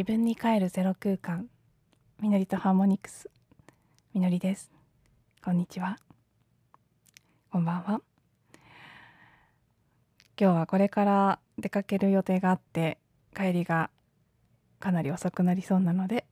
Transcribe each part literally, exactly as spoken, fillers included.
自分に帰るゼロ空間、みのりとハーモニクス、みのりです。こんにちは、こんばんは。今日はこれから出かける予定があって、帰りがかなり遅くなりそうなので、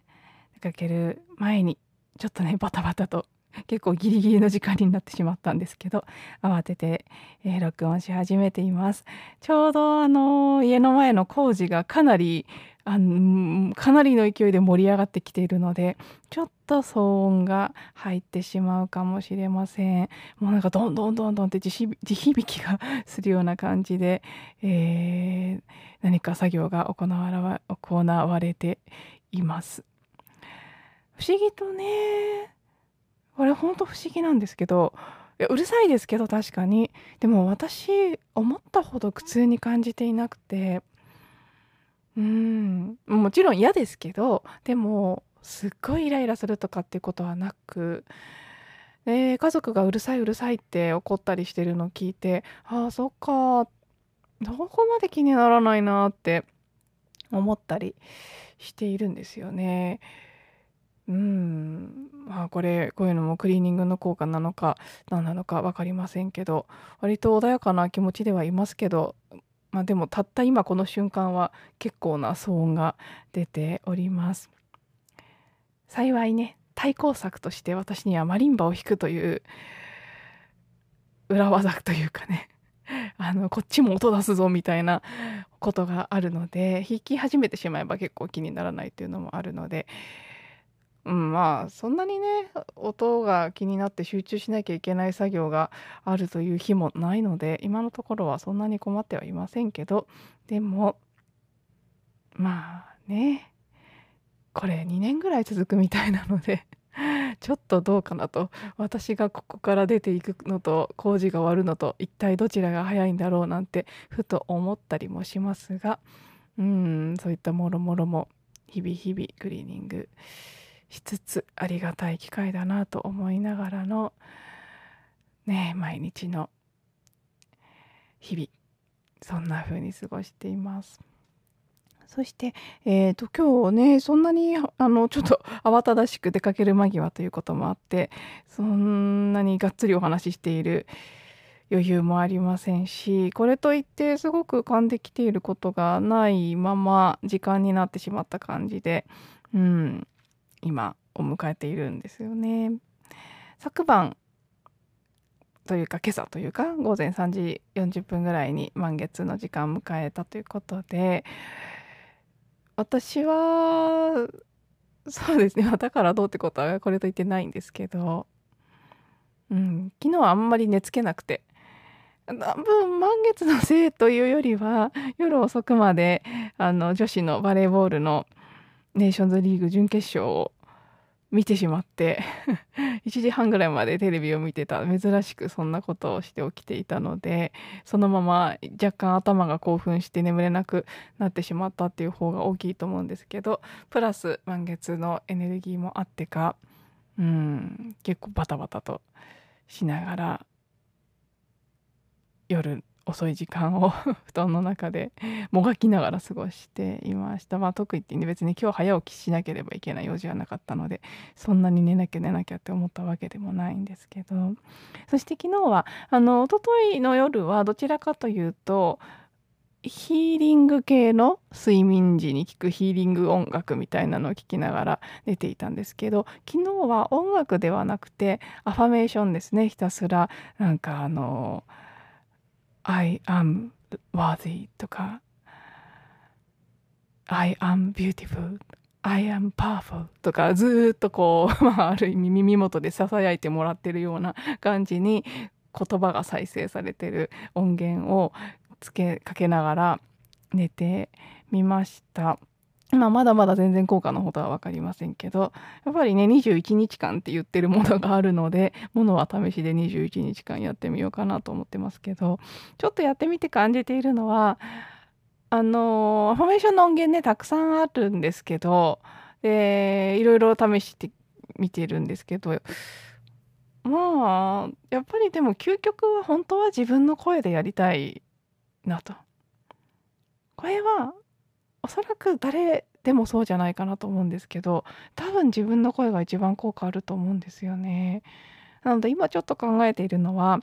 出かける前にちょっとねバタバタと結構ギリギリの時間になってしまったんですけど、慌てて、えー、録音し始めています。ちょうどあのー、家の前の工事がかなりあのかなりの勢いで盛り上がってきているので、ちょっと騒音が入ってしまうかもしれません。もうなんかどんどんどんどんって地響きがするような感じで、えー、何か作業が行われ、行われています。不思議とね、これ本当不思議なんですけど、いやうるさいですけど確かに、でも私思ったほど苦痛に感じていなくて、うん、もちろん嫌ですけど、でもすっごいイライラするとかっていうことはなく、で家族がうるさいうるさいって怒ったりしてるのを聞いて、ああそっか、どこまで気にならないなって思ったりしているんですよね。うん、まあ、これこういうのもクリーニングの効果なのか何なのか分かりませんけど、割と穏やかな気持ちではいますけど、まあ、でもたった今この瞬間は結構な騒音が出ております。幸いね、対抗策として私にはマリンバを弾くという裏技というかねあのこっちも音出すぞみたいなことがあるので、弾き始めてしまえば結構気にならないというのもあるので、うん、まあそんなにね音が気になって集中しなきゃいけない作業があるという日もないので、今のところはそんなに困ってはいませんけど、でもまあね、これにねんぐらい続くみたいなのでちょっとどうかなと、私がここから出ていくのと工事が終わるのと一体どちらが早いんだろうなんてふと思ったりもしますが、うん、そういったもろもろも日々日々クリーニングしつつ、ありがたい機会だなと思いながらのね、毎日の日々、そんな風に過ごしています。そして、えー、と今日ねそんなにあのちょっと慌ただしく出かける間際ということもあって、そんなにがっつりお話ししている余裕もありませんし、これといってすごく噛んできていることがないまま時間になってしまった感じで、うん、今を迎えているんですよね。昨晩というか今朝というかごぜんさんじよんじゅっぷんぐらいに満月の時間を迎えたということで、私はそうですね、だからどうってことはこれと言ってないんですけど、うん、昨日はあんまり寝つけなくて、多分満月のせいというよりは夜遅くまであの女子のバレーボールのネーションズリーグ準決勝を見てしまっていちじはんぐらいまでテレビを見てた、珍しくそんなことをして起きていたので、そのまま若干頭が興奮して眠れなくなってしまったっていう方が大きいと思うんですけど、プラス満月のエネルギーもあってか、うん、結構バタバタとしながら夜遅い時間を布団の中でもがきながら過ごしていました。まあ特に言って別に今日早起きしなければいけない用事はなかったので、そんなに寝なきゃ寝なきゃって思ったわけでもないんですけど、そして昨日はあの一昨日の夜はどちらかというとヒーリング系の睡眠時に聴くヒーリング音楽みたいなのを聴きながら寝ていたんですけど、昨日は音楽ではなくてアファメーションですね。ひたすらなんかあのI am worthy とか I am beautiful I am powerful とか、ずっとこう、まあ、ある意味耳元でささやいてもらってるような感じに言葉が再生されてる音源をつけかけながら寝てみました。まあ、まだまだ全然効果のほどは分かりませんけど、やっぱりねにじゅういちにちかんって言ってるものがあるので、ものは試しでにじゅういちにちかんやってみようかなと思ってますけど、ちょっとやってみて感じているのは、あのアファメーションの音源ねたくさんあるんですけど、でいろいろ試してみているんですけど、まあやっぱりでも究極は本当は自分の声でやりたいなと。これはおそらく誰でもそうじゃないかなと思うんですけど、多分自分の声が一番効果あると思うんですよね。なので今ちょっと考えているのは、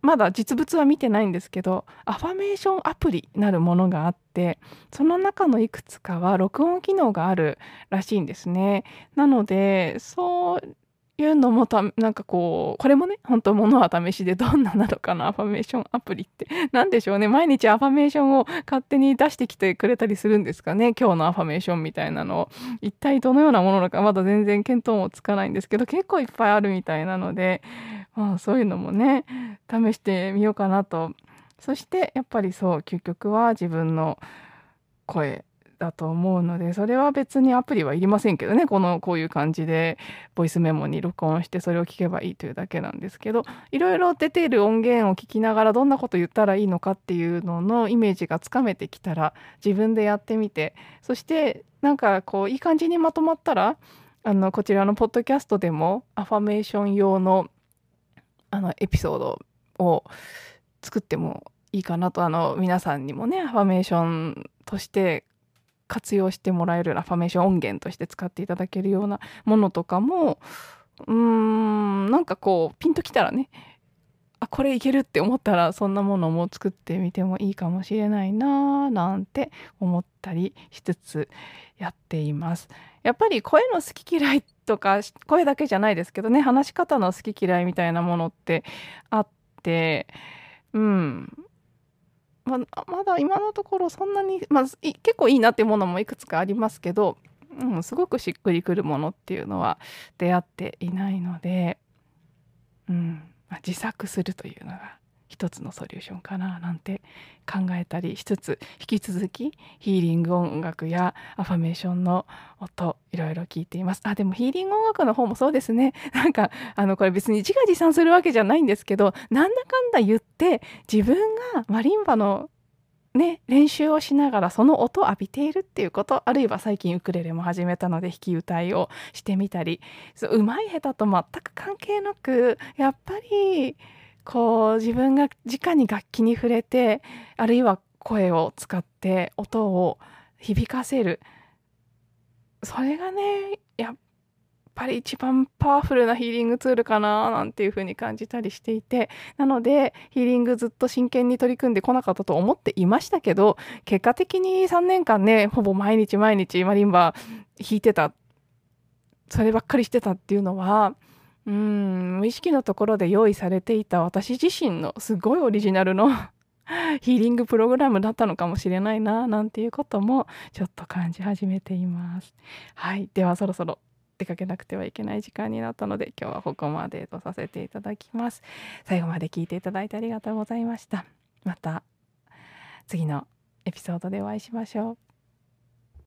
まだ実物は見てないんですけど、アファメーションアプリなるものがあって、その中のいくつかは録音機能があるらしいんですね。なのでそういうのもたなんかこうこれもね、本当物は試しで、どんななのかなアファメーションアプリって何でしょうね。毎日アファメーションを勝手に出してきてくれたりするんですかね。今日のアファメーションみたいなのを一体どのようなものなのかまだ全然見当もつかないんですけど、結構いっぱいあるみたいなので、まあ、そういうのもね試してみようかなと。そしてやっぱりそう究極は自分の声だと思うので、それは別にアプリはいりませんけどね、このこういう感じでボイスメモに録音してそれを聞けばいいというだけなんですけど、いろいろ出ている音源を聞きながらどんなこと言ったらいいのかっていうののイメージがつかめてきたら自分でやってみて、そしてなんかこういい感じにまとまったら、あのこちらのポッドキャストでもアファメーション用のあのエピソードを作ってもいいかなと。あの皆さんにもねアファメーションとして活用してもらえる、アファメーション音源として使っていただけるようなものとかも、うーんなんかこうピンときたらね、あこれいけるって思ったらそんなものも作ってみてもいいかもしれないななんて思ったりしつつやっています。やっぱり声の好き嫌いとか、声だけじゃないですけどね、話し方の好き嫌いみたいなものってあって、うんま、まだ今のところそんなに、まあ、結構いいなっていうものもいくつかありますけど、うん、すごくしっくりくるものっていうのは出会っていないので、うんまあ、自作するというのが一つのソリューションかななんて考えたりしつつ、引き続きヒーリング音楽やアファメーションの音いろいろ聞いています。あでもヒーリング音楽の方もそうですね、なんかあのこれ別に自画自賛するわけじゃないんですけど、なんだかんだ言って自分がマリンバのね、練習をしながらその音を浴びているっていうこと、あるいは最近ウクレレも始めたので弾き歌いをしてみたり、うまい下手と全く関係なく、やっぱりこう自分が直に楽器に触れて、あるいは声を使って音を響かせる、それがねやっぱり一番パワフルなヒーリングツールかななんていう風に感じたりしていて、なのでヒーリングずっと真剣に取り組んでこなかったと思っていましたけど、結果的にさんねんかんねほぼ毎日毎日マリンバ弾いてた、そればっかりしてたっていうのは、うん無意識のところで用意されていた私自身のすごいオリジナルのヒーリングプログラムだったのかもしれないななんていうこともちょっと感じ始めています。はい、ではそろそろ出かけなくてはいけない時間になったので、今日はここまでとさせていただきます。最後まで聞いていただいてありがとうございました。また次のエピソードでお会いしましょう。